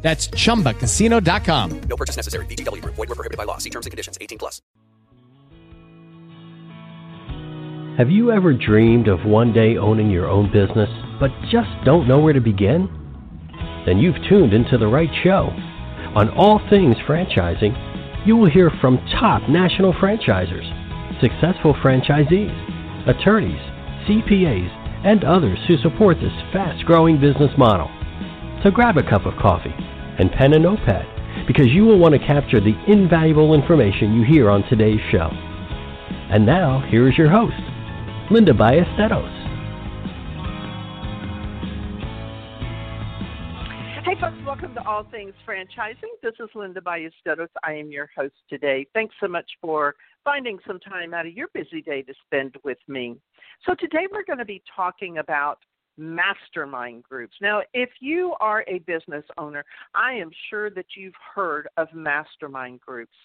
That's ChumbaCasino.com. No purchase necessary. VGW Group. Void where prohibited by law. See terms and conditions. 18+. Have you ever dreamed of one day owning your own business, but just don't know where to begin? Then you've tuned into the right show. On All Things Franchising, you will hear from top national franchisers, successful franchisees, attorneys, CPAs, and others who support this fast-growing business model. So grab a cup of coffee and pen and notepad, because you will want to capture the invaluable information you hear on today's show. And now, here is your host, Linda Ballesteros. Hey folks, welcome to All Things Franchising. This is Linda Ballesteros. I am your host today. Thanks so much for finding some time out of your busy day to spend with me. So today we're going to be talking about mastermind groups. Now, if you are a business owner, I am sure that you've heard of mastermind groups.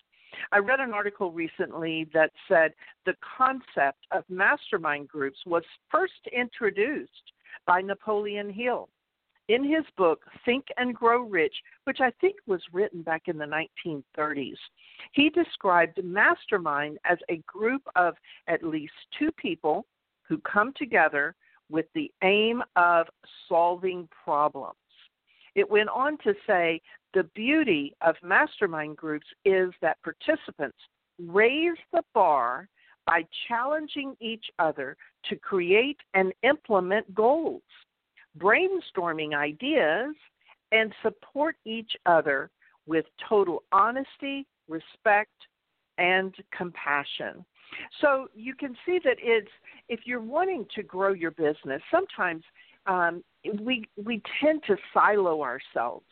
I read an article recently that said the concept of mastermind groups was first introduced by Napoleon Hill in his book, Think and Grow Rich, which I think was written back in the 1930s. He described mastermind as a group of at least two people who come together with the aim of solving problems. It went on to say the beauty of mastermind groups is that participants raise the bar by challenging each other to create and implement goals, brainstorming ideas, and support each other with total honesty, respect, and compassion. So you can see that it's, if you're wanting to grow your business, sometimes we tend to silo ourselves.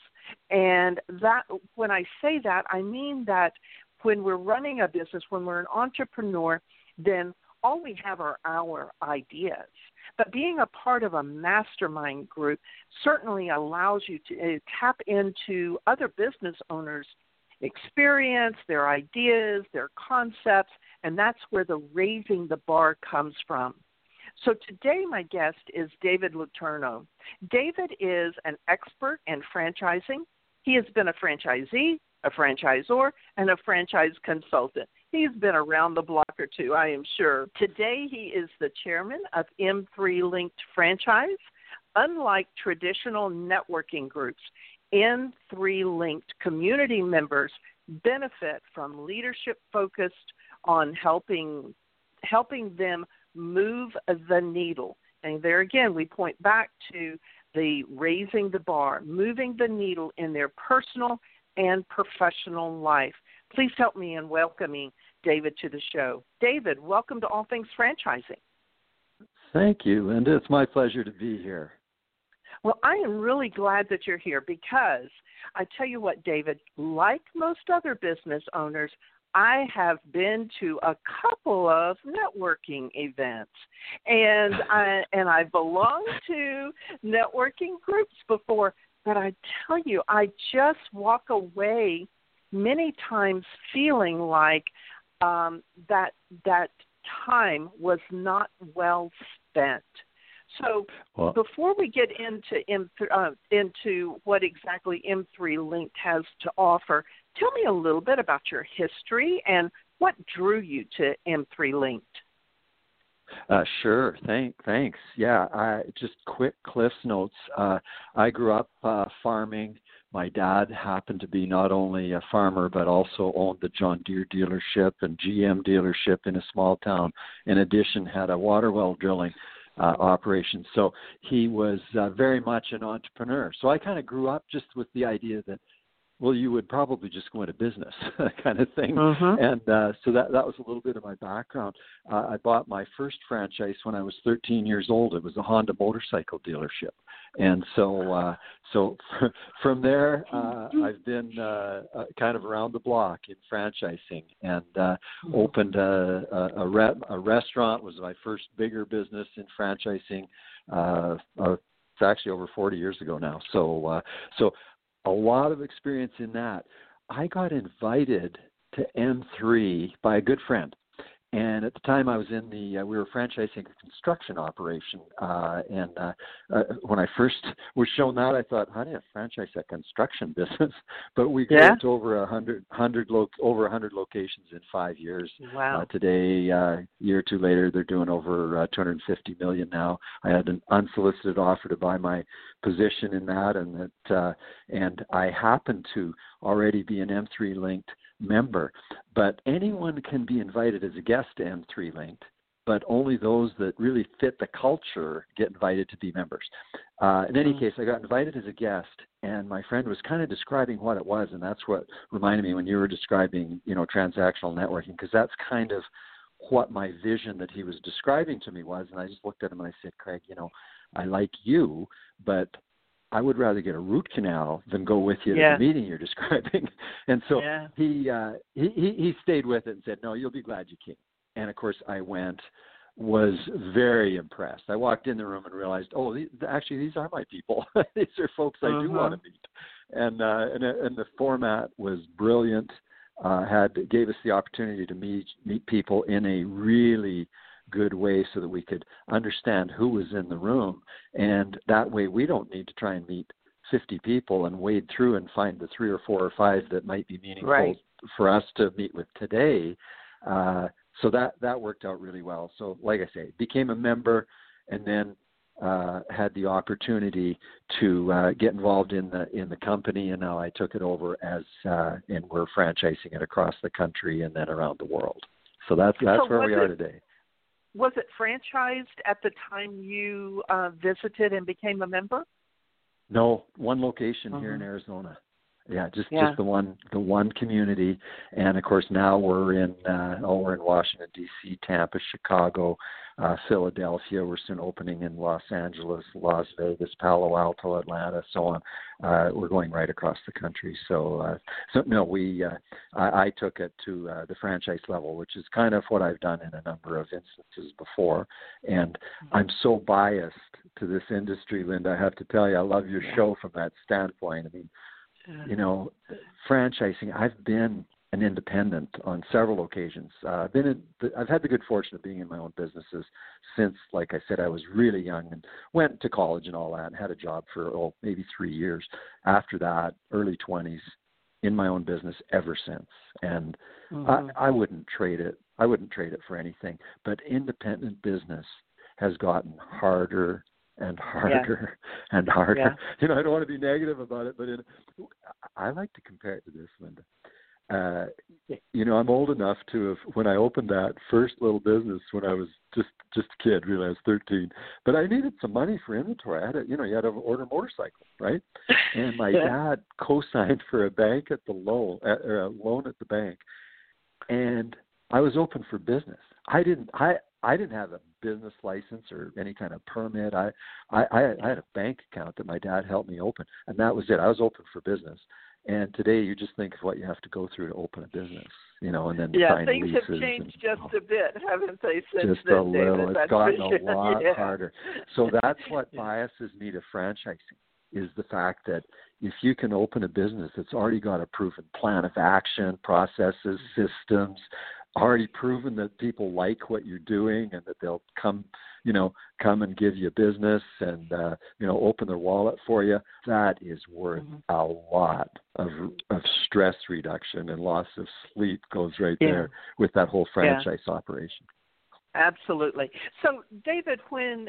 And that, when I say that, I mean that when we're running a business, when we're an entrepreneur, then all we have are our ideas. But being a part of a mastermind group certainly allows you to tap into other business owners' experience, their ideas, their concepts, and that's where the raising the bar comes from. So today my guest is David Letourneau. David is an expert in franchising. He has been a franchisee, a franchisor, and a franchise consultant. He's been around the block or two, I am sure. Today he is the chairman of M3 Linked Franchise. Unlike traditional networking groups, M3 Linked community members benefit from leadership focused on helping them move the needle. And there again, we point back to the raising the bar, moving the needle in their personal and professional life. Please help me in welcoming David to the show. David, welcome to All Things Franchising. Thank you, Linda. It's my pleasure to be here. Well, I am really glad that you're here, because I tell you what, David, like most other business owners, I have been to a couple of networking events, and I belong to networking groups before, but I tell you, I just walk away many times feeling like that time was not well spent. So well, before we get into what exactly M3 Linked has to offer, tell me a little bit about your history and what drew you to M3 Linked. Sure. Thanks. Yeah, just quick Cliff's Notes. I grew up farming. My dad happened to be not only a farmer, but also owned the John Deere dealership and GM dealership in a small town. In addition, had a water well drilling operations. So he was very much an entrepreneur. So I kind of grew up just with the idea that well, you would probably just go into business kind of thing. Uh-huh. And so that was a little bit of my background. I bought my first franchise when I was 13 years old. It was a Honda motorcycle dealership. And so from there, I've been kind of around the block in franchising, and opened a restaurant. Was my first bigger business in franchising. It's actually over 40 years ago now. So a lot of experience in that. I got invited to M3 by a good friend. And at the time I was in we were franchising a construction operation. When I first was shown that, I thought, how do you franchise a construction business? But we grew over 100 locations in 5 years. Wow. Today, a year or two later, they're doing over $250 million now. I had an unsolicited offer to buy my position in that. And I happened to already be an M3 Linked member, but anyone can be invited as a guest to M3 Linked, but only those that really fit the culture get invited to be members. In any case, I got invited as a guest, and my friend was kind of describing what it was, and that's what reminded me when you were describing, transactional networking, because that's kind of what my vision that he was describing to me was. And I just looked at him and I said, Craig, I like you, but I would rather get a root canal than go with you to the meeting you're describing. And so he stayed with it and said, no, you'll be glad you came. And, of course, I went, was very impressed. I walked in the room and realized, these are my people. These are folks I do want to meet. And the format was brilliant. Gave us the opportunity to meet people in a really good way so that we could understand who was in the room. And that way we don't need to try and meet 50 people and wade through and find the 3 or 4 or 5 that might be meaningful for us to meet with today. So that worked out really well. So like I say, became a member, and then had the opportunity to get involved in the company, and now I took it over and we're franchising it across the country and then around the world. So that's where we are today. Was it franchised at the time you visited and became a member? No, one location here in Arizona. Yeah, just the one community, and of course now we're in Washington D.C., Tampa, Chicago, Philadelphia. We're soon opening in Los Angeles, Las Vegas, Palo Alto, Atlanta, so on. We're going right across the country. I took it to the franchise level, which is kind of what I've done in a number of instances before. And I'm so biased to this industry, Linda. I have to tell you, I love your show from that standpoint. I mean, franchising, I've been an independent on several occasions. I've had the good fortune of being in my own businesses since, like I said, I was really young and went to college and all that, and had a job for maybe 3 years. After that, early 20s, in my own business ever since. And I wouldn't trade it. I wouldn't trade it for anything. But independent business has gotten harder and harder and harder. Yeah. I don't want to be negative about it, but I like to compare it to this, Linda. I'm old enough to have, when I opened that first little business when I was just a kid, really, I was 13, but I needed some money for inventory. I had you had to order a motorcycle, right? And my dad co-signed for a loan at the bank. And I was open for business. I didn't have a business license or any kind of permit. I had a bank account that my dad helped me open, and that was it. I was open for business. And today you just think of what you have to go through to open a business, and then sign leases. Yeah, things have changed just a bit, haven't they, since then, David? It's gotten a lot harder. So that's what biases me to franchising, is the fact that if you can open a business that's already got a proven plan of action, processes, systems, already proven that people like what you're doing and that they'll come and give you business and, open their wallet for you, that is worth a lot of stress reduction, and loss of sleep goes right there with that whole franchise operation. Absolutely. So, David, when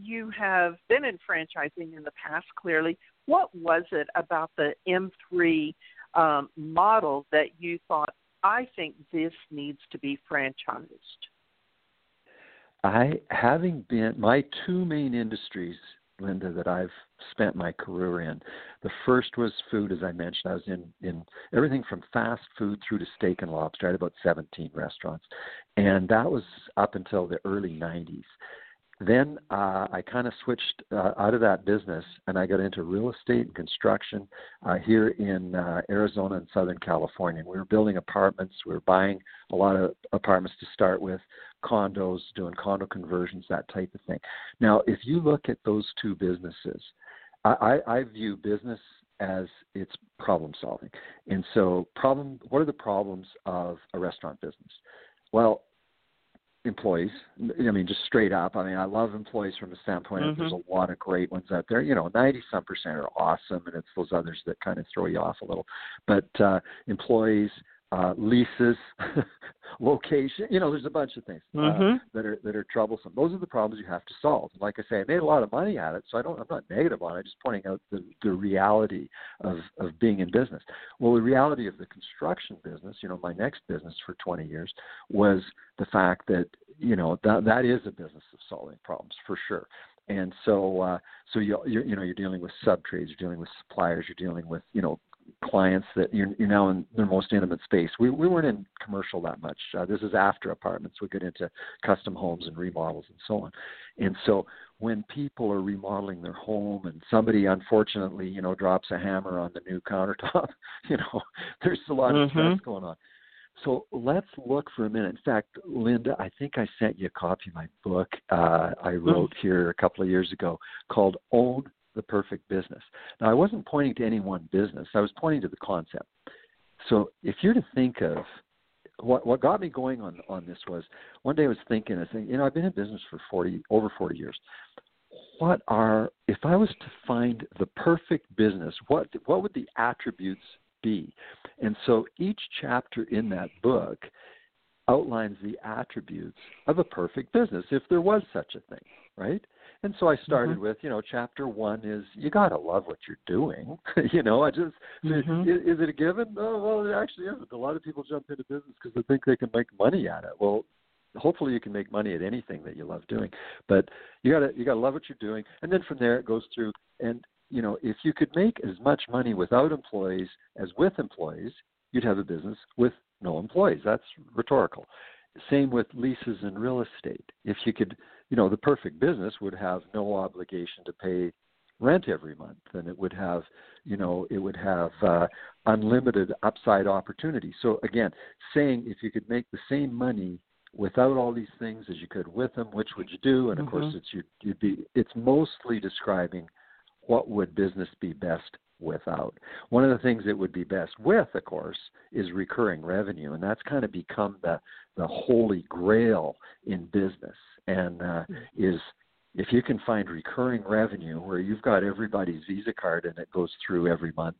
you have been in franchising in the past, clearly, what was it about the M3 model that you thought, I think this needs to be franchised? Having been, my two main industries Linda, that I've spent my career in. The first was food, as I mentioned. I was in everything from fast food through to steak and lobster. I had about 17 restaurants, and that was up until the early 90s. Then I kind of switched out of that business, and I got into real estate and construction here in Arizona and Southern California. We were building apartments. We were buying a lot of apartments to start with, condos, doing condo conversions, that type of thing. Now, if you look at those two businesses, I view business as it's problem solving. And so what are the problems of a restaurant business? Well, employees, I mean, just straight up. I mean, I love employees from the standpoint of there's a lot of great ones out there. You know, 90-some% are awesome, and it's those others that kind of throw you off a little. But employees, leases, location, you know, there's a bunch of things that are troublesome. Those are the problems you have to solve. Like I say, I made a lot of money at it, so I'm not negative on it. I'm just pointing out the reality of being in business. Well, the reality of the construction business, you know, my next business for 20 years was the fact that, you know, that is a business of solving problems for sure. And so, you're dealing with subtrades, you're dealing with suppliers, you're dealing with, you know, clients that you're now in their most intimate space. We weren't in commercial that much. This is after apartments. We get into custom homes and remodels and so on. And so when people are remodeling their home and somebody, unfortunately, you know, drops a hammer on the new countertop, you know, there's a lot of stress going on. So let's look for a minute. In fact, Linda, I think I sent you a copy of my book I wrote here a couple of years ago called Own the Perfect Business. Now, I wasn't pointing to any one business. I was pointing to the concept. So if you're to think of what got me going on this was one day I was thinking, you know, I've been in business for over 40 years. If I was to find the perfect business, what would the attributes be? And so each chapter in that book outlines the attributes of a perfect business, if there was such a thing, right? And so I started with, you know, chapter one is you got to love what you're doing. You know, I just, is it a given? No, well, it actually isn't. A lot of people jump into business because they think they can make money at it. Well, hopefully you can make money at anything that you love doing, but you got to love what you're doing. And then from there it goes through, and, you know, if you could make as much money without employees as with employees, you'd have a business with no employees. That's rhetorical. Same with leases and real estate. If you could, you know, the perfect business would have no obligation to pay rent every month, and it would have, you know, unlimited upside opportunity. So again, saying if you could make the same money without all these things as you could with them, which would you do? And of course, it's mostly describing what would business be best without. One of the things that would be best with, of course, is recurring revenue, and that's kind of become the holy grail in business, and is if you can find recurring revenue where you've got everybody's Visa card and it goes through every month,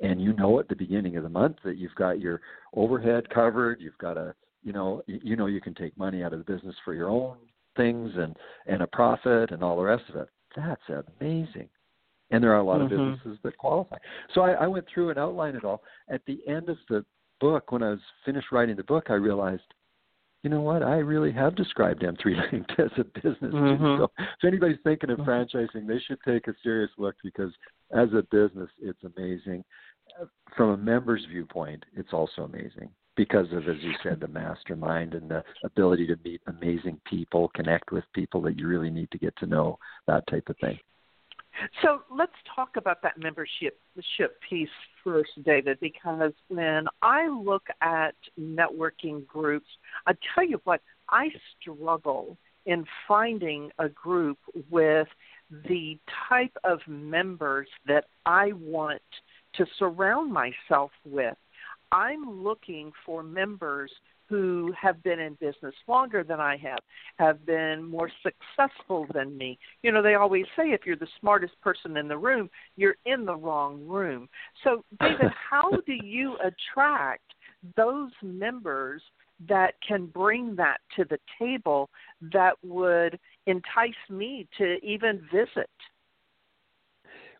and you know at the beginning of the month that you've got your overhead covered, you've got you know you can take money out of the business for your own things and a profit and all the rest of it. That's amazing. And there are a lot of businesses that qualify. So I went through and outlined it all. At the end of the book, when I was finished writing the book, I realized, you know what? I really have described M3 Linked as a business. So if anybody's thinking of franchising, they should take a serious look, because as a business, it's amazing. From a member's viewpoint, it's also amazing because of, as you said, the mastermind and the ability to meet amazing people, connect with people that you really need to get to know, that type of thing. So let's talk about that membership piece first, David, because when I look at networking groups, I tell you what, I struggle in finding a group with the type of members that I want to surround myself with. I'm looking for members who have been in business longer than I have been more successful than me. You know, they always say if you're the smartest person in the room, you're in the wrong room. So, David, how do you attract those members that can bring that to the table that would entice me to even visit?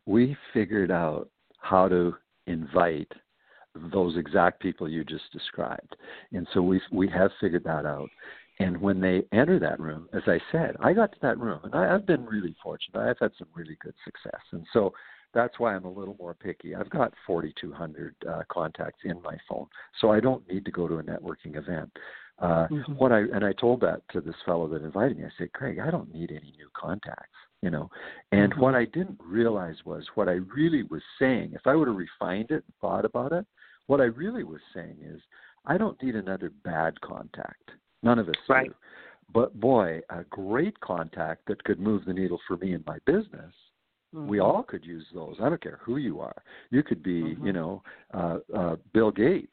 We figured out how to invite those exact people you just described. And so we have figured that out. And when they enter that room, as I said, I got to that room, and I've been really fortunate. I've had some really good success. And so that's why I'm a little more picky. I've got 4,200 contacts in my phone, so I don't need to go to a networking event. Mm-hmm. I told that to this fellow that invited me. I said, Craig, I don't need any new contacts, you know. And mm-hmm. what I didn't realize was what I really was saying, if I would have refined it and thought about it, what I really was saying is I don't need another bad contact. None of us right. do. But, boy, a great contact that could move the needle for me and my business, mm-hmm. we all could use those. I don't care who you are. You could be, mm-hmm. you know, Bill Gates.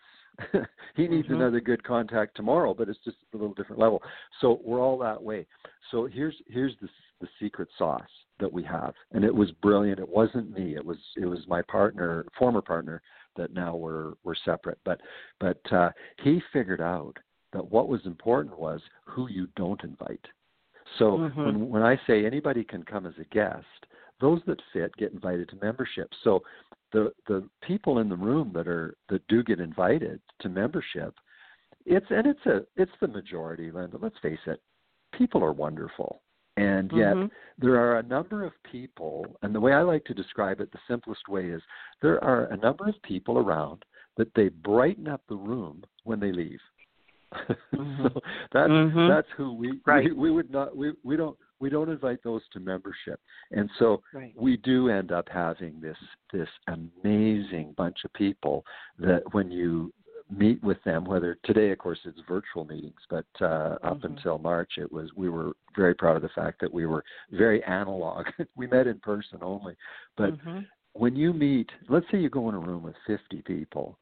He needs mm-hmm. another good contact tomorrow, but it's just a little different level. So we're all that way. So here's the secret sauce that we have, and it was brilliant. It wasn't me. It was my partner, former partner, that now we're separate. But he figured out that what was important was who you don't invite. So mm-hmm. when I say anybody can come as a guest, those that fit get invited to membership. So the people in the room that do get invited to membership, it's the majority, Linda. Let's face it, people are wonderful, and yet mm-hmm. there are a number of people. And the way I like to describe it, the simplest way is there are a number of people around that they brighten up the room when they leave. Mm-hmm. So that's who we don't invite those to membership. And so right. we do end up having this amazing bunch of people that when you meet with them, whether today, of course, it's virtual meetings, but up mm-hmm. until March, we were very proud of the fact that we were very analog. We met in person only. But mm-hmm. when you meet, let's say you go in a room with 50 people,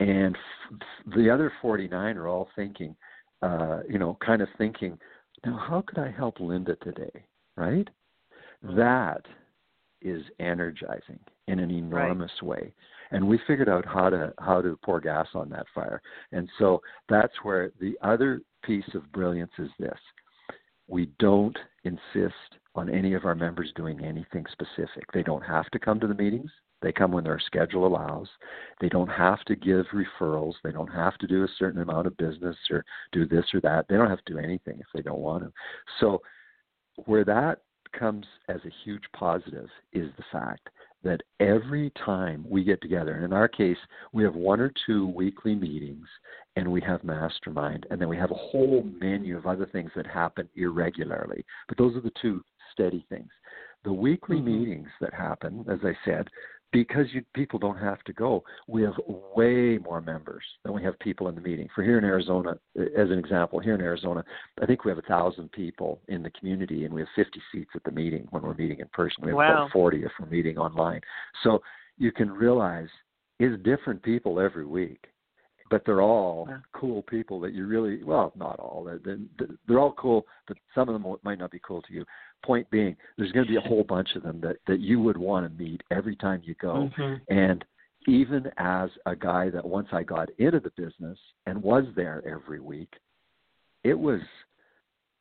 and the other 49 are all thinking, kind of thinking, now, how could I help Linda today, right? That is energizing in an enormous right. way. And we figured out how to pour gas on that fire. And so that's where the other piece of brilliance is this. We don't insist on any of our members doing anything specific. They don't have to come to the meetings. They come when their schedule allows. They don't have to give referrals. They don't have to do a certain amount of business or do this or that. They don't have to do anything if they don't want to. So where that comes as a huge positive is the fact that every time we get together, and in our case, we have one or two weekly meetings, and we have mastermind, and then we have a whole menu of other things that happen irregularly. But those are the two steady things. The weekly mm-hmm. meetings that happen, as I said, because people don't have to go, we have way more members than we have people in the meeting. For here in Arizona, as an example, I think we have 1,000 people in the community, and we have 50 seats at the meeting when we're meeting in person. We have wow. about 40 if we're meeting online. So you can realize it's different people every week, but they're all yeah. cool people that you really, well, not all. They're all cool, but some of them might not be cool to you. Point being, there's going to be a whole bunch of them that you would want to meet every time you go. Mm-hmm. And even as a guy that once I got into the business and was there every week, it was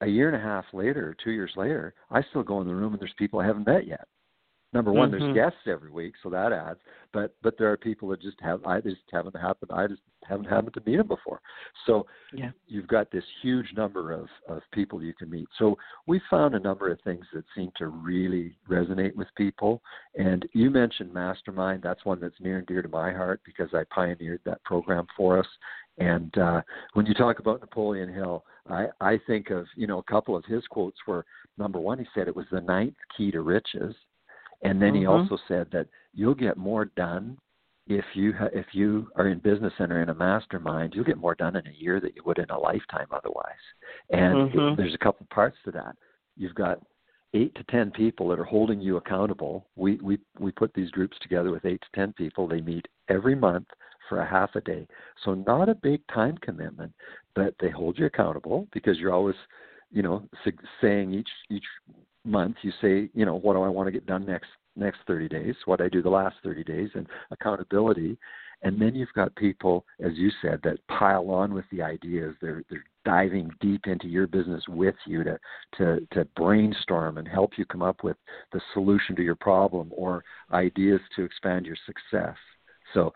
a year and a half later, 2 years later, I still go in the room and there's people I haven't met yet. Number one, mm-hmm. there's guests every week, so that adds. But there are people that I just haven't happened to meet them before. So yeah. you've got this huge number of people you can meet. So we found a number of things that seem to really resonate with people. And you mentioned Mastermind. That's one that's near and dear to my heart because I pioneered that program for us. And when you talk about Napoleon Hill, I think of a couple of his quotes were, number one, he said it was the ninth key to riches. And then mm-hmm. he also said that you'll get more done if you are in business and are in a mastermind. You'll get more done in a year than you would in a lifetime otherwise. And mm-hmm. There's a couple parts to that. You've got 8 to 10 people that are holding you accountable. We put these groups together with 8 to 10 people. They meet every month for a half a day. So not a big time commitment, but they hold you accountable because you're always, saying each month you say, what do I want to get done next 30 days, what I do the last 30 days, and accountability. And then you've got people, as you said, that pile on with the ideas. They're diving deep into your business with you to brainstorm and help you come up with the solution to your problem or ideas to expand your success. So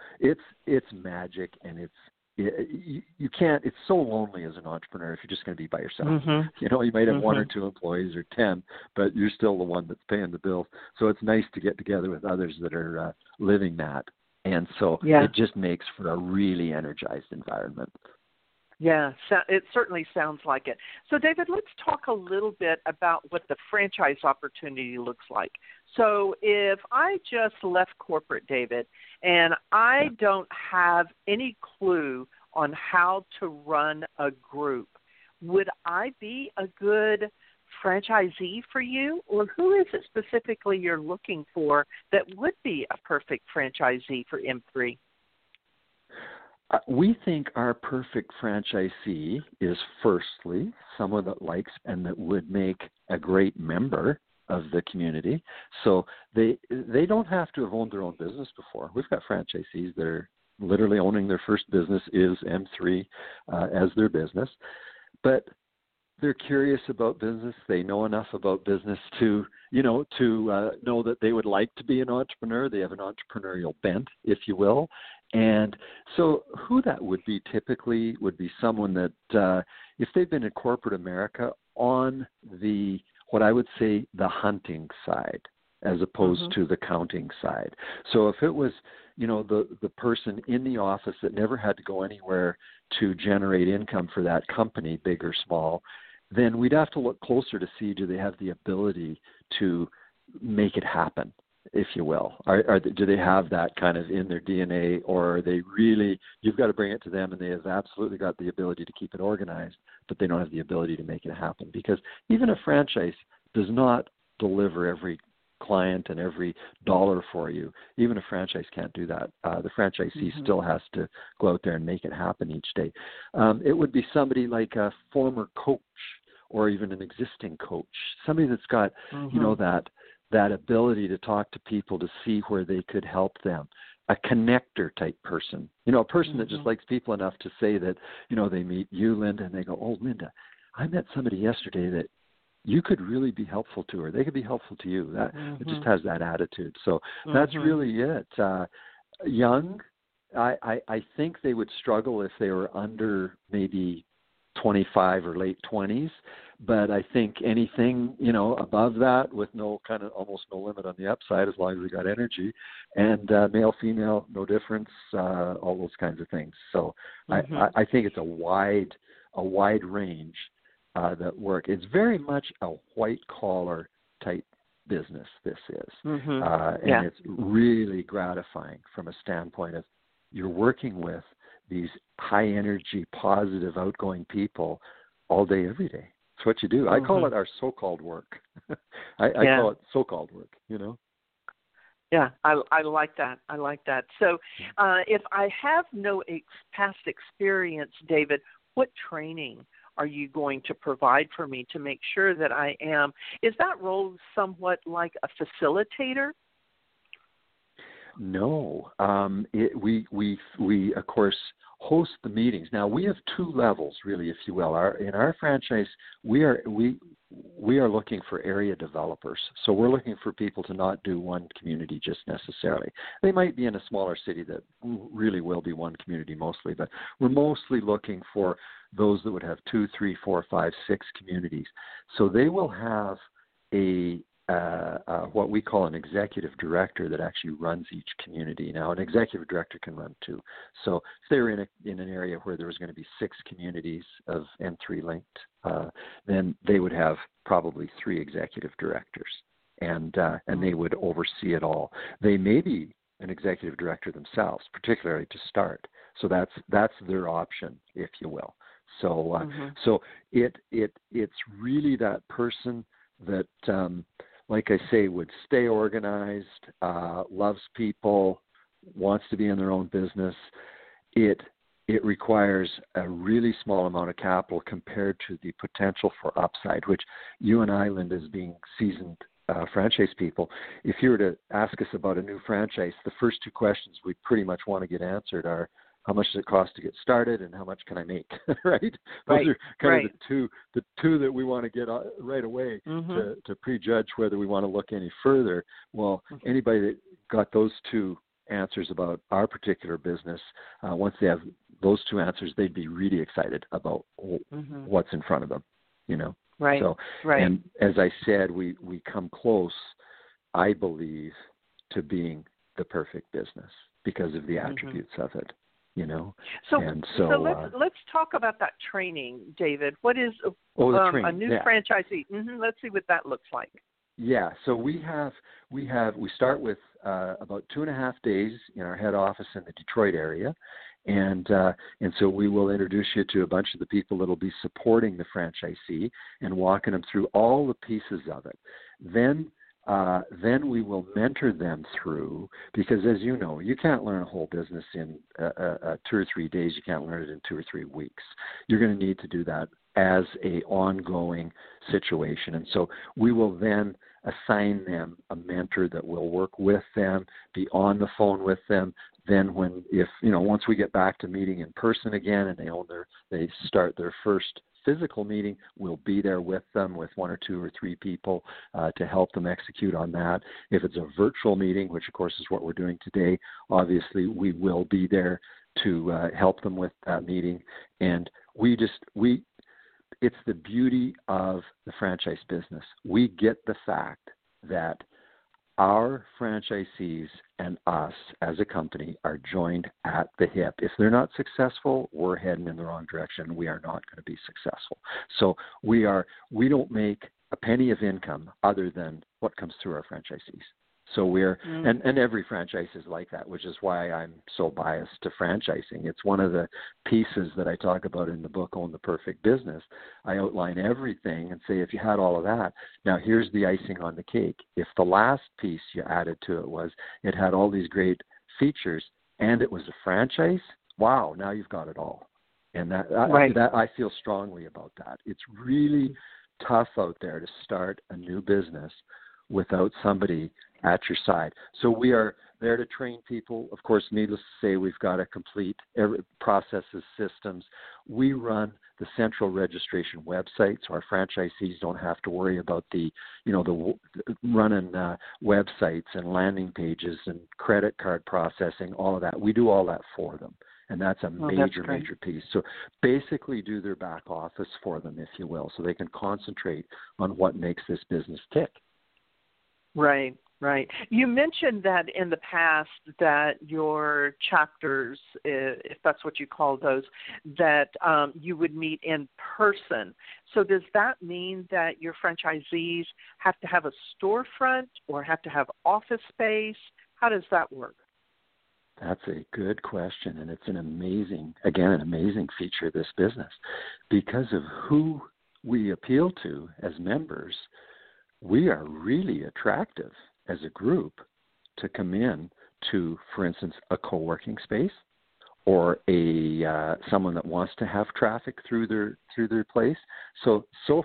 it's magic, and it's you can't, it's so lonely as an entrepreneur if you're just going to be by yourself. Mm-hmm. You know, you might have mm-hmm. 1 or 2 employees or 10, but you're still the one that's paying the bills. So it's nice to get together with others that are living that. And so it just makes for a really energized environment. Yeah, so it certainly sounds like it. So, David, let's talk a little bit about what the franchise opportunity looks like. So if I just left corporate, David, and I don't have any clue on how to run a group, would I be a good franchisee for you? Or who is it specifically you're looking for that would be a perfect franchisee for M3? We think our perfect franchisee is, firstly, someone that likes and that would make a great member of the community. So they don't have to have owned their own business before. We've got franchisees that are literally owning their first business is M3 as their business. But they're curious about business. They know enough about business to know that they would like to be an entrepreneur. They have an entrepreneurial bent, if you will. And so who that would be typically would be someone that if they've been in corporate America on the, what I would say, the hunting side as opposed mm-hmm. to the counting side. So if it was, the person in the office that never had to go anywhere to generate income for that company, big or small, then we'd have to look closer to see, do they have the ability to make it happen, if you will? Do they have that kind of in their DNA, or are they really, you've got to bring it to them, and they have absolutely got the ability to keep it organized, but they don't have the ability to make it happen? Because even a franchise does not deliver every client and every dollar for you. Even a franchise can't do that. The franchisee mm-hmm. still has to go out there and make it happen each day. It would be somebody like a former coach or even an existing coach, somebody that's got, mm-hmm. That ability to talk to people to see where they could help them, a connector type person, a person mm-hmm. that just likes people enough to say that, they meet you, Linda, and they go, oh, Linda, I met somebody yesterday that you could really be helpful to her. They could be helpful to you. That mm-hmm. It just has that attitude. So mm-hmm. that's really it. Young, I think they would struggle if they were under maybe 25 or late 20s. But I think anything, above that with almost no limit on the upside as long as we got energy, and male, female, no difference, all those kinds of things. So mm-hmm. I think it's a wide range that work. It's very much a white collar type business. This is, mm-hmm. And it's really gratifying from a standpoint of you're working with these high energy, positive, outgoing people all day, every day. It's what you do. Mm-hmm. I call it our so-called work. I call it so-called work, Yeah, I like that. I like that. So if I have no past experience, David, what training are you going to provide for me to make sure that I am? Is that role somewhat like a facilitator? No. We of course, host the meetings. Now we have 2 levels, really, if you will. In our franchise, we are looking for area developers. So we're looking for people to not do one community just necessarily. They might be in a smaller city that really will be one community mostly, but we're mostly looking for those that would have 2, 3, 4, 5, 6 communities. So they will have what we call an executive director that actually runs each community. Now, an executive director can run 2. So if they're in an area where there was going to be 6 communities of M3 Linked, then they would have probably 3 executive directors, and they would oversee it all. They may be an executive director themselves, particularly to start. So that's their option, if you will. So so it's really that person that like I say, would stay organized, loves people, wants to be in their own business. It requires a really small amount of capital compared to the potential for upside, which you and I, Linda, as being seasoned franchise people, if you were to ask us about a new franchise, the first 2 questions we pretty much want to get answered are, how much does it cost to get started, and how much can I make, right? Those are kind of the two that we want to get right away mm-hmm. to prejudge whether we want to look any further. Well, anybody that got those 2 answers about our particular business, once they have those two answers, they'd be really excited about what's in front of them, you know? Right. So, right. And as I said, we come close, I believe, to being the perfect business because of the attributes of it, you know? So let's talk about that training, David. What is a new franchisee? Let's see what that looks like. Yeah, so we start with about 2.5 days in our head office in the Detroit area, and so we will introduce you to a bunch of the people that will be supporting the franchisee and walking them through all the pieces of it. Then we will mentor them through, because as you know, you can't learn a whole business in 2 or 3 days. You can't learn it in 2 or 3 weeks. You're going to need to do that as an ongoing situation. And so we will then assign them a mentor that will work with them, be on the phone with them. Then once we get back to meeting in person again and they start their first physical meeting, we'll be there with them with 1 or 2 or 3 people to help them execute on that. If it's a virtual meeting, which of course is what we're doing today, obviously we will be there to help them with that meeting. And it's the beauty of the franchise business. We get the fact that our franchisees and us as a company are joined at the hip. If they're not successful, we're heading in the wrong direction. We are not going to be successful. So we don't make a penny of income other than what comes through our franchisees. So and every franchise is like that, which is why I'm so biased to franchising. It's one of the pieces that I talk about in the book, Own the Perfect Business. I outline everything and say, if you had all of that, now here's the icing on the cake. If the last piece you added to it was it had all these great features and it was a franchise, wow, now you've got it all. And that I feel strongly about that. It's really tough out there to start a new business without somebody at your side. So we are there to train people. Of course, needless to say, we've got to complete processes, systems. We run the central registration website, so our franchisees don't have to worry about the running websites and landing pages and credit card processing, all of that. We do all that for them. And that's a major piece. So basically do their back office for them, if you will, so they can concentrate on what makes this business tick. Right. Right. You mentioned that in the past that your chapters, if that's what you call those, that you would meet in person. So does that mean that your franchisees have to have a storefront or have to have office space? How does that work? That's a good question, and it's an amazing feature of this business. Because of who we appeal to as members, we are really attractive as a group to come in to, for instance, a co-working space or a someone that wants to have traffic through their place. So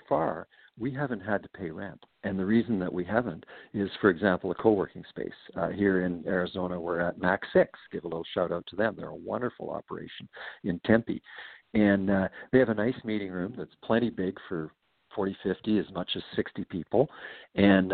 far, we haven't had to pay rent. And the reason that we haven't is, for example, a co-working space. Here in Arizona, we're at MAC6. Give a little shout-out to them. They're a wonderful operation in Tempe. And they have a nice meeting room that's plenty big for 40, 50, as much as 60 people. And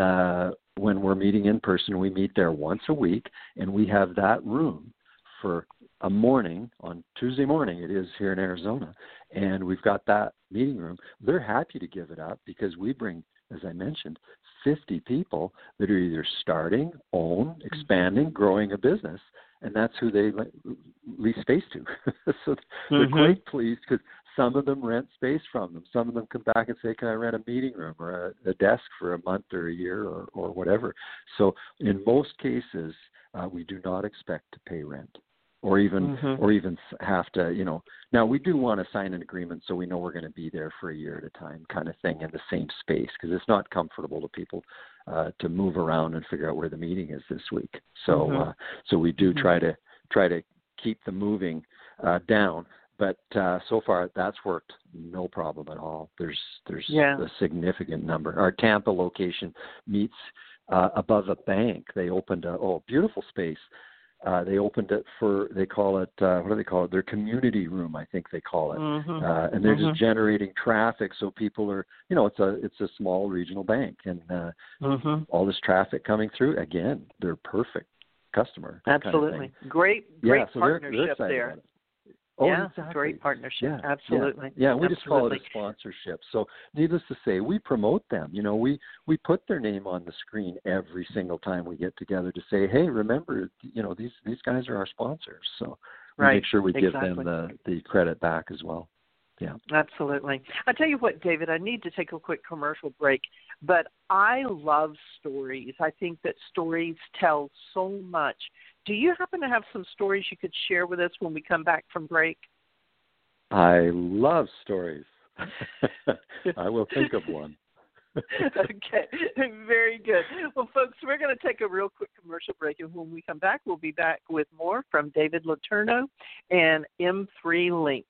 when we're meeting in person, we meet there once a week, and we have that room for a morning, on Tuesday morning it is here in Arizona, and we've got that meeting room. They're happy to give it up because we bring, as I mentioned, 50 people that are either starting, own, expanding, growing a business, and that's who they lease space to. So they're quite pleased because some of them rent space from them. Some of them come back and say, can I rent a meeting room or a desk for a month or a year or whatever? So in most cases, we do not expect to pay rent or even have to, Now, we do want to sign an agreement so we know we're going to be there for a year at a time kind of thing in the same space, because it's not comfortable to people to move around and figure out where the meeting is this week. So so we do try to keep the moving down. But so far, that's worked no problem at all. There's a significant number. Our Tampa location meets above a bank. They opened a beautiful space. They opened it for, they call it, what do they call it? Their community room, I think they call it. And they're just generating traffic. So people are, it's a small regional bank. And all this traffic coming through, again, they're perfect customer. Absolutely. Kind of thing. Great partnership there. Exactly. Great partnership. Yeah, absolutely. Yeah, we just call it a sponsorship. So needless to say, we promote them. You know, we put their name on the screen every single time we get together to say, hey, remember, you know, these guys are our sponsors. So we make sure we give them the credit back as well. Yeah, absolutely. I'll tell you what, David, I need to take a quick commercial break, but I love stories. I think that stories tell so much. Do you happen to have some stories you could share with us when we come back from break? I love stories. I will think of one. Okay, very good. Well, folks, we're going to take a real quick commercial break, and when we come back, we'll be back with more from David Letourneau and M3 Linked.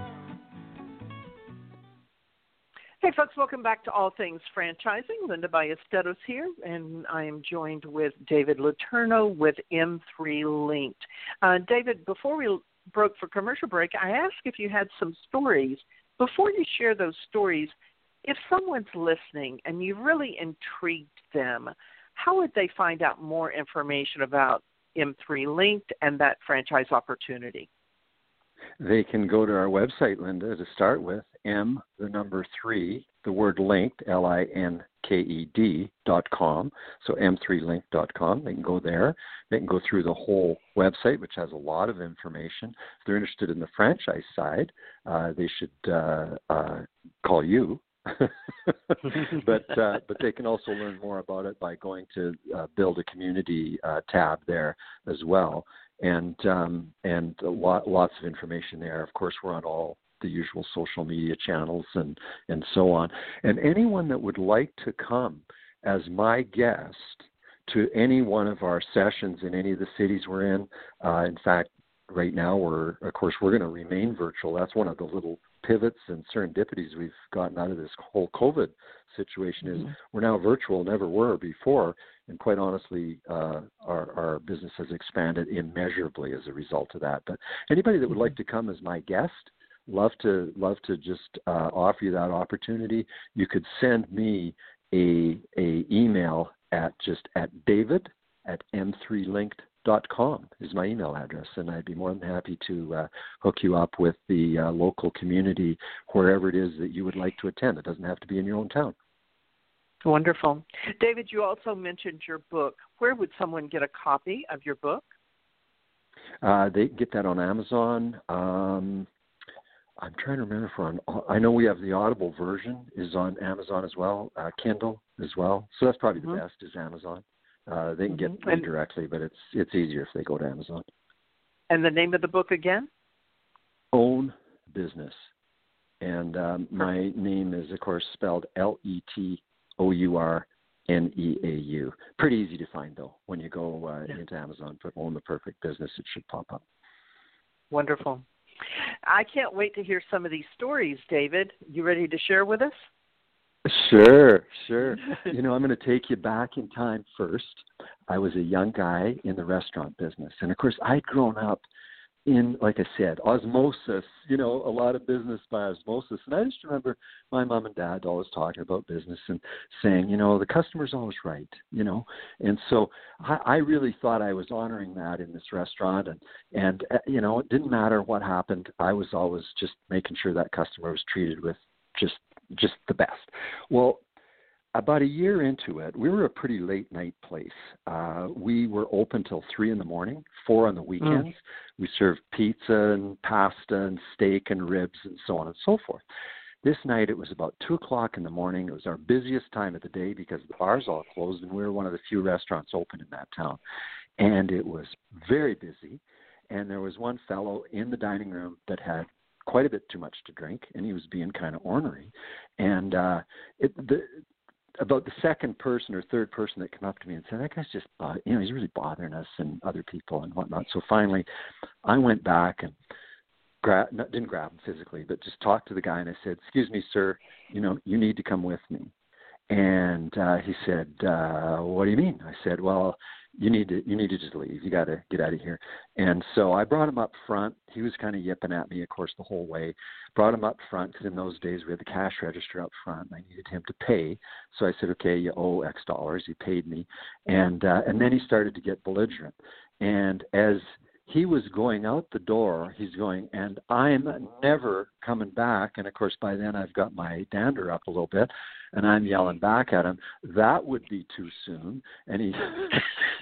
Hey, folks, welcome back to All Things Franchising. Linda Ballesteros here, and I am joined with David Letourneau with M3 Linked. David, before we broke for commercial break, I asked if you had some stories. Before you share those stories, if someone's listening and you've really intrigued them, how would they find out more information about M3 Linked and that franchise opportunity? They can go to our website, Linda, to start with, M3 linked, linked.com, so m3linked.com. They can go there. They can go through the whole website, which has a lot of information. If they're interested in the franchise side, they should call you. But they can also learn more about it by going to build a community tab there as well. And lots of information there. Of course, we're on all the usual social media channels and so on. And anyone that would like to come as my guest to any one of our sessions in any of the cities we're in fact, right now, we're going to remain virtual. That's one of the little pivots and serendipities we've gotten out of this whole COVID situation is we're now virtual, never were before. And quite honestly, our business has expanded immeasurably as a result of that. But anybody that would like to come as my guest, love to just offer you that opportunity. You could send me a email at David at m3linked.com is my email address, and I'd be more than happy to hook you up with the local community wherever it is that you would like to attend. It doesn't have to be in your own town. Wonderful. David, you also mentioned your book. Where would someone get a copy of your book? They can get that on Amazon. I'm trying to remember I know we have the Audible version is on Amazon as well, Kindle as well. So that's probably the best is Amazon. They can get it directly, but it's easier if they go to Amazon. And the name of the book again? Own Business. And my name is, of course, spelled Letourneau. Pretty easy to find, though. When you go into Amazon, put Own the Perfect Business, it should pop up. Wonderful. I can't wait to hear some of these stories, David. You ready to share with us? Sure. You know, I'm going to take you back in time first. I was a young guy in the restaurant business. And, of course, I'd grown up in, like I said, osmosis, you know, a lot of business by osmosis. And I just remember my mom and dad always talking about business and saying, you know, the customer's always right, you know. And so I really thought I was honoring that in this restaurant. And you know, it didn't matter what happened. I was always just making sure that customer was treated with just the best. Well, about a year into it, we were a pretty late night place. We were open till 3 in the morning, 4 on the weekends. Mm-hmm. We served pizza and pasta and steak and ribs and so on and so forth. This night, it was about 2 o'clock in the morning. It was our busiest time of the day because the bars all closed and we were one of the few restaurants open in that town. And it was very busy. And there was one fellow in the dining room that had quite a bit too much to drink, and he was being kind of ornery. And about the second person or third person that came up to me and said, that guy's just, you know, he's really bothering us and other people and whatnot. So finally, I went back and didn't grab him physically, but just talked to the guy, and I said, excuse me, sir, you know, you need to come with me. And he said, what do you mean? I said, well, you need to just leave. You got to get out of here. And so I brought him up front. He was kind of yipping at me, of course, the whole way. Brought him up front because in those days we had the cash register up front, and I needed him to pay. So I said, okay, you owe X dollars. He paid me. And then he started to get belligerent. And as he was going out the door, he's going, and I'm never coming back. And, of course, by then I've got my dander up a little bit, and I'm yelling back at him, that would be too soon. And he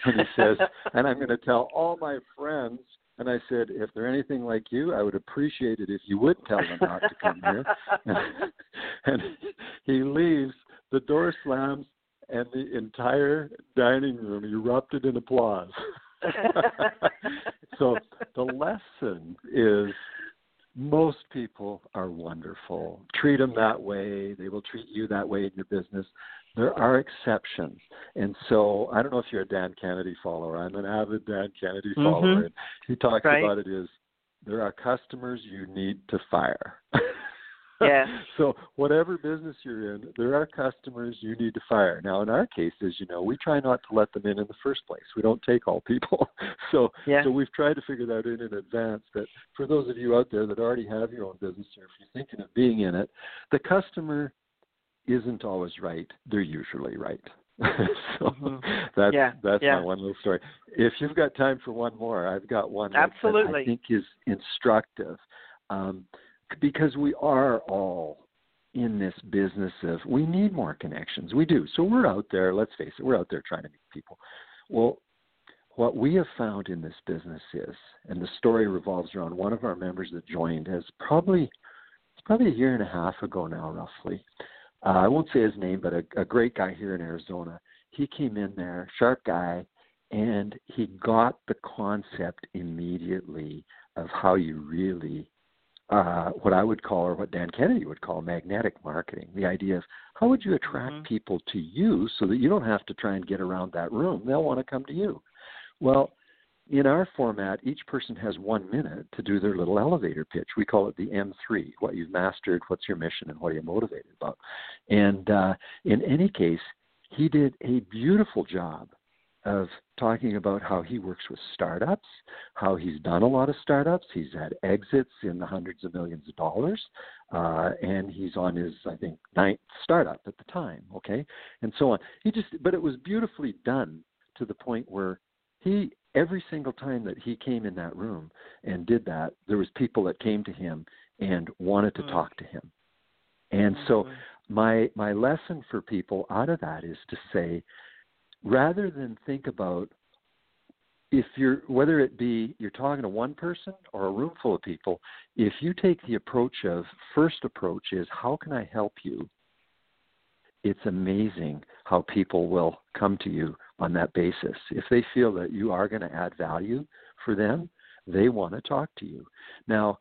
and he says, and I'm going to tell all my friends. And I said, if they're anything like you, I would appreciate it if you would tell them not to come here. And he leaves, the door slams, and the entire dining room erupted in applause. So the lesson is most people are wonderful. Treat them that way. They will treat you that way in your business. There are exceptions. And so I don't know if you're a Dan Kennedy follower. I'm an avid Dan Kennedy follower. Mm-hmm. And he talks about it is there are customers you need to fire. Yeah. So whatever business you're in, there are customers you need to fire. Now, in our case, as you know, we try not to let them in the first place. We don't take all people. So we've tried to figure that in advance, that for those of you out there that already have your own business or if you're thinking of being in it, the customer isn't always right. They're usually right. That's my one little story. If you've got time for one more, I've got one that I think is instructive. Because we are all in this business of we need more connections. We do. So we're out there, let's face it, we're out there trying to meet people. Well, what we have found in this business is, and the story revolves around one of our members that joined us probably a year and a half ago now, roughly. I won't say his name, but a great guy here in Arizona. He came in there, sharp guy, and he got the concept immediately of how you really what I would call, or what Dan Kennedy would call, magnetic marketing. The idea of how would you attract mm-hmm. people to you so that you don't have to try and get around that room. They'll want to come to you. Well, in our format, each person has 1 minute to do their little elevator pitch. We call it the M3, what you've mastered, what's your mission, and what are you motivated about. And in any case, he did a beautiful job of talking about how he works with startups, how he's done a lot of startups. He's had exits in the hundreds of millions of dollars, and he's on his, I think, 9th startup at the time, okay, and so on. But it was beautifully done to the point where every single time that he came in that room and did that, there was people that came to him and wanted to talk to him. And so my lesson for people out of that is to say, rather than think about whether it be you're talking to one person or a room full of people, if you take the first approach is, how can I help you? It's amazing how people will come to you on that basis. If they feel that you are going to add value for them, they want to talk to you. Now,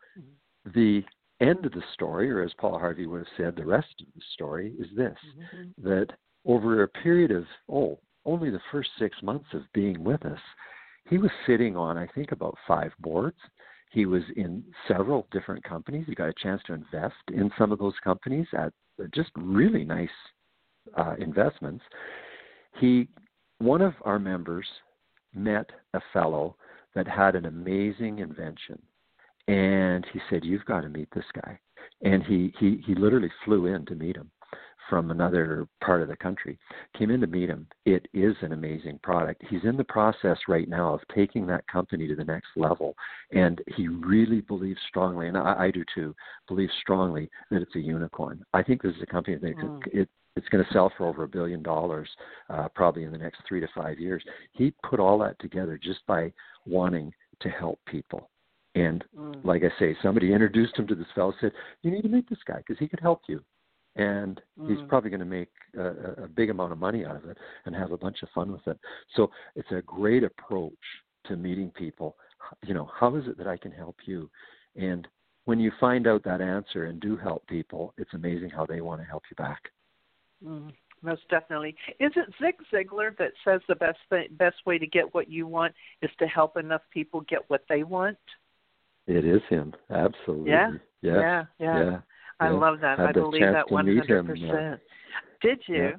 the end of the story, or as Paul Harvey would have said, the rest of the story is this, mm-hmm. that over a period of, only the first 6 months of being with us, he was sitting on, I think, about 5 boards. He was in several different companies. He got a chance to invest in some of those companies at just really nice investments. One of our members met a fellow that had an amazing invention. And he said, you've got to meet this guy. And he literally flew in to meet him from another part of the country, came in to meet him. It is an amazing product. He's in the process right now of taking that company to the next level. And he really believes strongly, and I do too, believes strongly that it's a unicorn. I think this is a company that it's going to sell for over $1 billion probably in the next 3 to 5 years. He put all that together just by wanting to help people. And like I say, somebody introduced him to this fellow, said, you need to meet this guy because he could help you. And he's probably going to make a big amount of money out of it and have a bunch of fun with it. So it's a great approach to meeting people. You know, how is it that I can help you? And when you find out that answer and do help people, it's amazing how they want to help you back. Most definitely. Is it Zig Ziglar that says the best way to get what you want is to help enough people get what they want? It is him. Absolutely. Yeah. I love that. I believe that 100%. Did you? Yeah.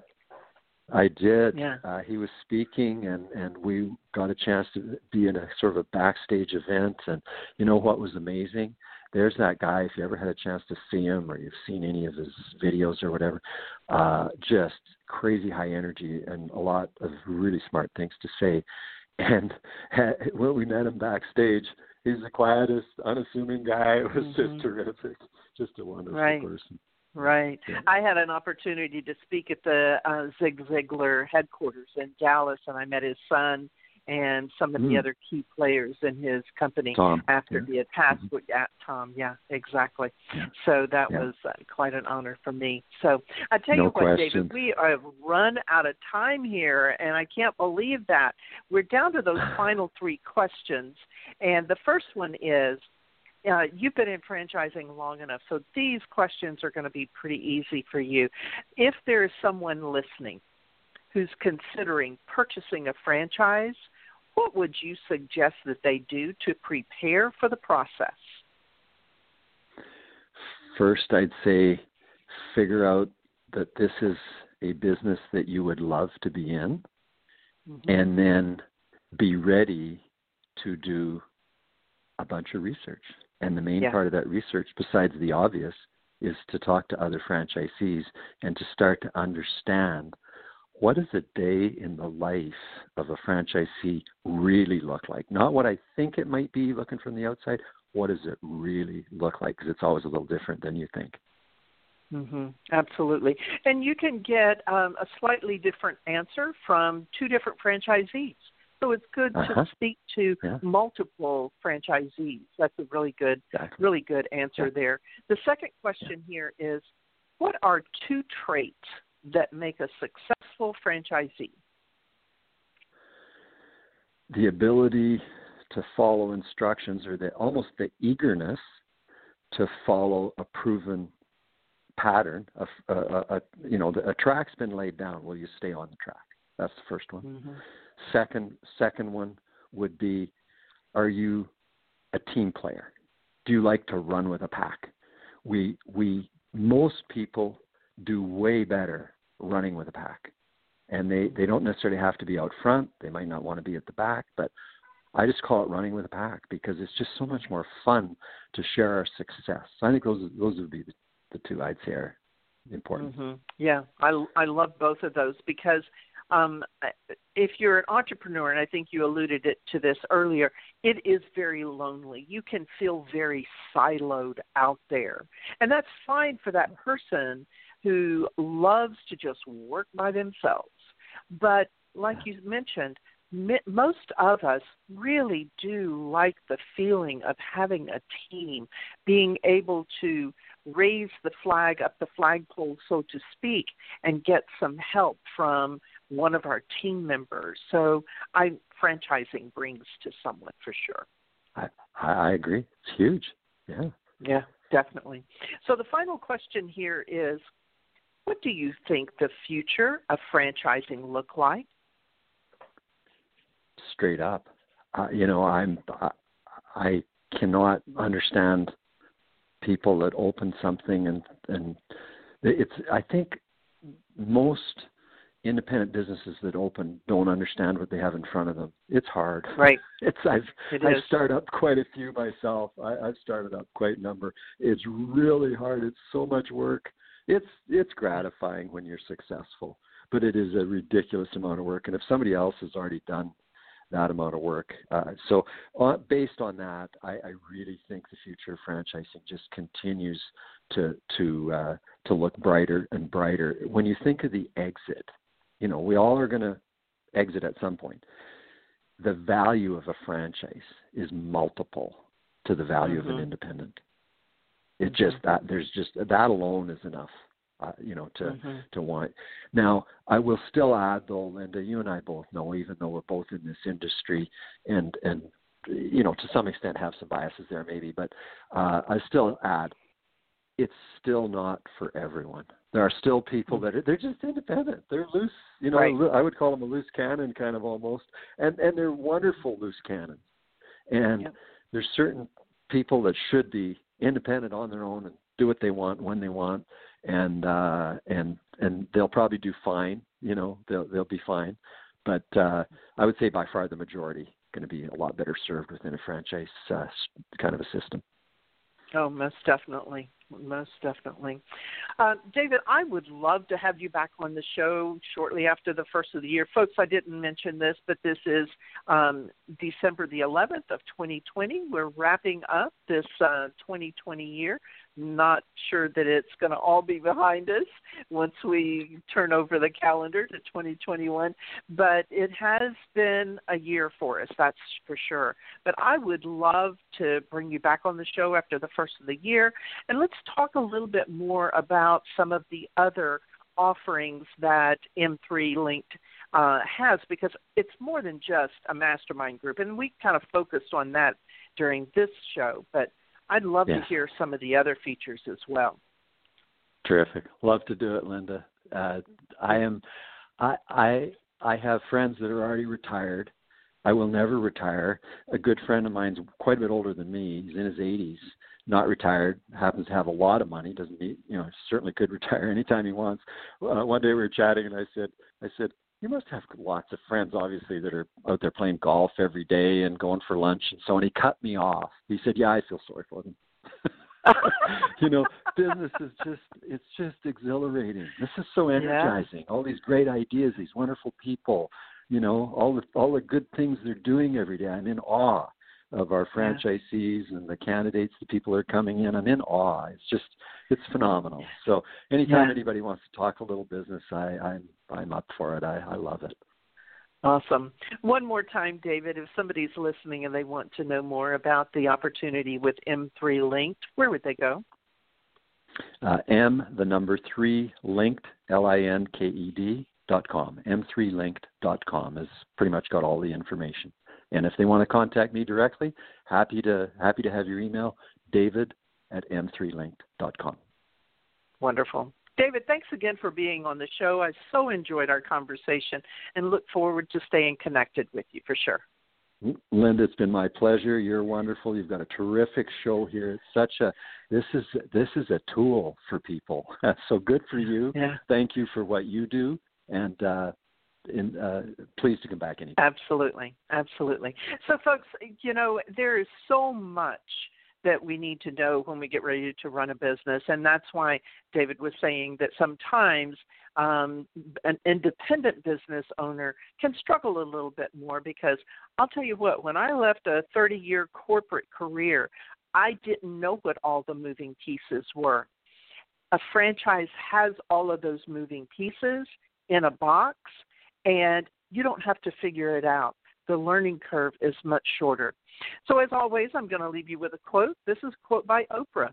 I did. Yeah. He was speaking, and we got a chance to be in a sort of a backstage event. And you know what was amazing? There's that guy, if you ever had a chance to see him or you've seen any of his videos or whatever, just crazy high energy and a lot of really smart things to say. And when we met him backstagehe's the quietest, unassuming guy. It was just terrific. Just a wonderful person. Right. Yeah. I had an opportunity to speak at the Zig Ziglar headquarters in Dallas, and I met his son and some of the other key players in his company after he had passed at Tom. Yeah, exactly. Yeah. So that was quite an honor for me. So I tell you what, David, we have run out of time here, and I can't believe that. We're down to those final three questions. And the first one is, you've been in franchising long enough, so these questions are going to be pretty easy for you. If there is someone listening who's considering purchasing a franchise, what would you suggest that they do to prepare for the process? First, I'd say figure out that this is a business that you would love to be in, and then be ready to do a bunch of research. And the main part of that research, besides the obvious, is to talk to other franchisees and to start to understand what does a day in the life of a franchisee really look like? Not what I think it might be looking from the outside. What does it really look like? Because it's always a little different than you think. Absolutely. And you can get a slightly different answer from two different franchisees. So it's good to speak to multiple franchisees. That's a really good, really good answer there. The second question here is, what are two traits that make a successful franchisee? The ability to follow instructions, or almost the eagerness to follow a proven pattern. The track's been laid down. Will you stay on the track? That's the first one. Second one would be, are you a team player? Do you like to run with a pack? Most people do way better running with a pack. And they don't necessarily have to be out front. They might not want to be at the back, but I just call it running with a pack because it's just so much more fun to share our success. So I think those would be the two I'd say are important. Yeah, I love both of those because if you're an entrepreneur, and I think you alluded to this earlier, it is very lonely. You can feel very siloed out there. And that's fine for that person who loves to just work by themselves. But like you mentioned, most of us really do like the feeling of having a team, being able to raise the flag up the flagpole, so to speak, and get some help from one of our team members. So franchising brings to someone for sure. I agree. It's huge. Yeah, definitely. So the final question here is, what do you think the future of franchising look like? Straight up. I cannot understand people that open something and I think most independent businesses that open don't understand what they have in front of them. It's hard. Right. I start up quite a few myself. I've started up quite a number. It's really hard. It's so much work. It's gratifying when you're successful, but it is a ridiculous amount of work. And if somebody else has already done that amount of work. Based on that, I really think the future of franchising just continues to look brighter and brighter. When you think of the exit, you know, we all are going to exit at some point. The value of a franchise is multiple to the value of an independent. It just that there's just that alone is enough. To want. Now, I will still add, though, Linda, you and I both know, even though we're both in this industry and you know, to some extent have some biases there maybe, but I still add, it's still not for everyone. There are still people that they're just independent. They're loose, you know, right. I would call them a loose cannon kind of almost, and they're wonderful loose cannons. And there's certain people that should be independent on their own and do what they want when they want. And they'll probably do fine, you know, they'll be fine. But I would say by far the majority going to be a lot better served within a franchise kind of a system. Oh, most definitely. Most definitely. David, I would love to have you back on the show shortly after the first of the year. Folks, I didn't mention this, but this is December the 11th of 2020. We're wrapping up this 2020 year. Not sure that it's going to all be behind us once we turn over the calendar to 2021, but it has been a year for us, that's for sure. But I would love to bring you back on the show after the first of the year, and let's talk a little bit more about some of the other offerings that M3 Linked has, because it's more than just a mastermind group, and we kind of focused on that during this show, but I'd love to hear some of the other features as well. Terrific. Love to do it, Linda. I have friends that are already retired. I will never retire. A good friend of mine's quite a bit older than me. He's in his 80s, not retired, happens to have a lot of money, doesn't need, you know, certainly could retire anytime he wants. One day we were chatting and I said, you must have lots of friends, obviously, that are out there playing golf every day and going for lunch and so on. He cut me off. He said, yeah, I feel sorry for them. You know, business is just, it's just exhilarating. This is so energizing. All these great ideas, these wonderful people, you know, all the good things they're doing every day. I'm in awe of our franchisees and the candidates, the people that are coming in. I'm in awe. It's phenomenal. So anytime anybody wants to talk a little business, I'm up for it. I love it. Awesome. One more time, David, if somebody's listening and they want to know more about the opportunity with M3 Linked, where would they go? M3Linked, Linked.com. M3Linked.com has pretty much got all the information. And if they want to contact me directly, happy to have your email, david@m3linked.com. Wonderful. David, thanks again for being on the show. I so enjoyed our conversation and look forward to staying connected with you for sure. Linda, it's been my pleasure. You're wonderful. You've got a terrific show here. It's this is a tool for people. So good for you. Yeah. Thank you for what you do. And, pleased to come back anytime. Absolutely. Absolutely. So folks, you know, there is so much that we need to know when we get ready to run a business. And that's why David was saying that sometimes an independent business owner can struggle a little bit more, because I'll tell you what, when I left a 30-year corporate career, I didn't know what all the moving pieces were. A franchise has all of those moving pieces in a box, and you don't have to figure it out. The learning curve is much shorter. So as always, I'm going to leave you with a quote. This is a quote by Oprah.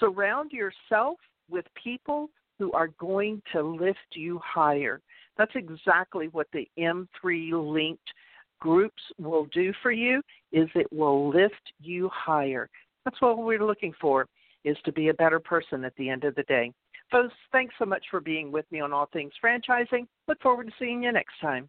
Surround yourself with people who are going to lift you higher. That's exactly what the M3 Linked groups will do for you, is it will lift you higher. That's what we're looking for, is to be a better person at the end of the day. Folks, thanks so much for being with me on All Things Franchising. Look forward to seeing you next time.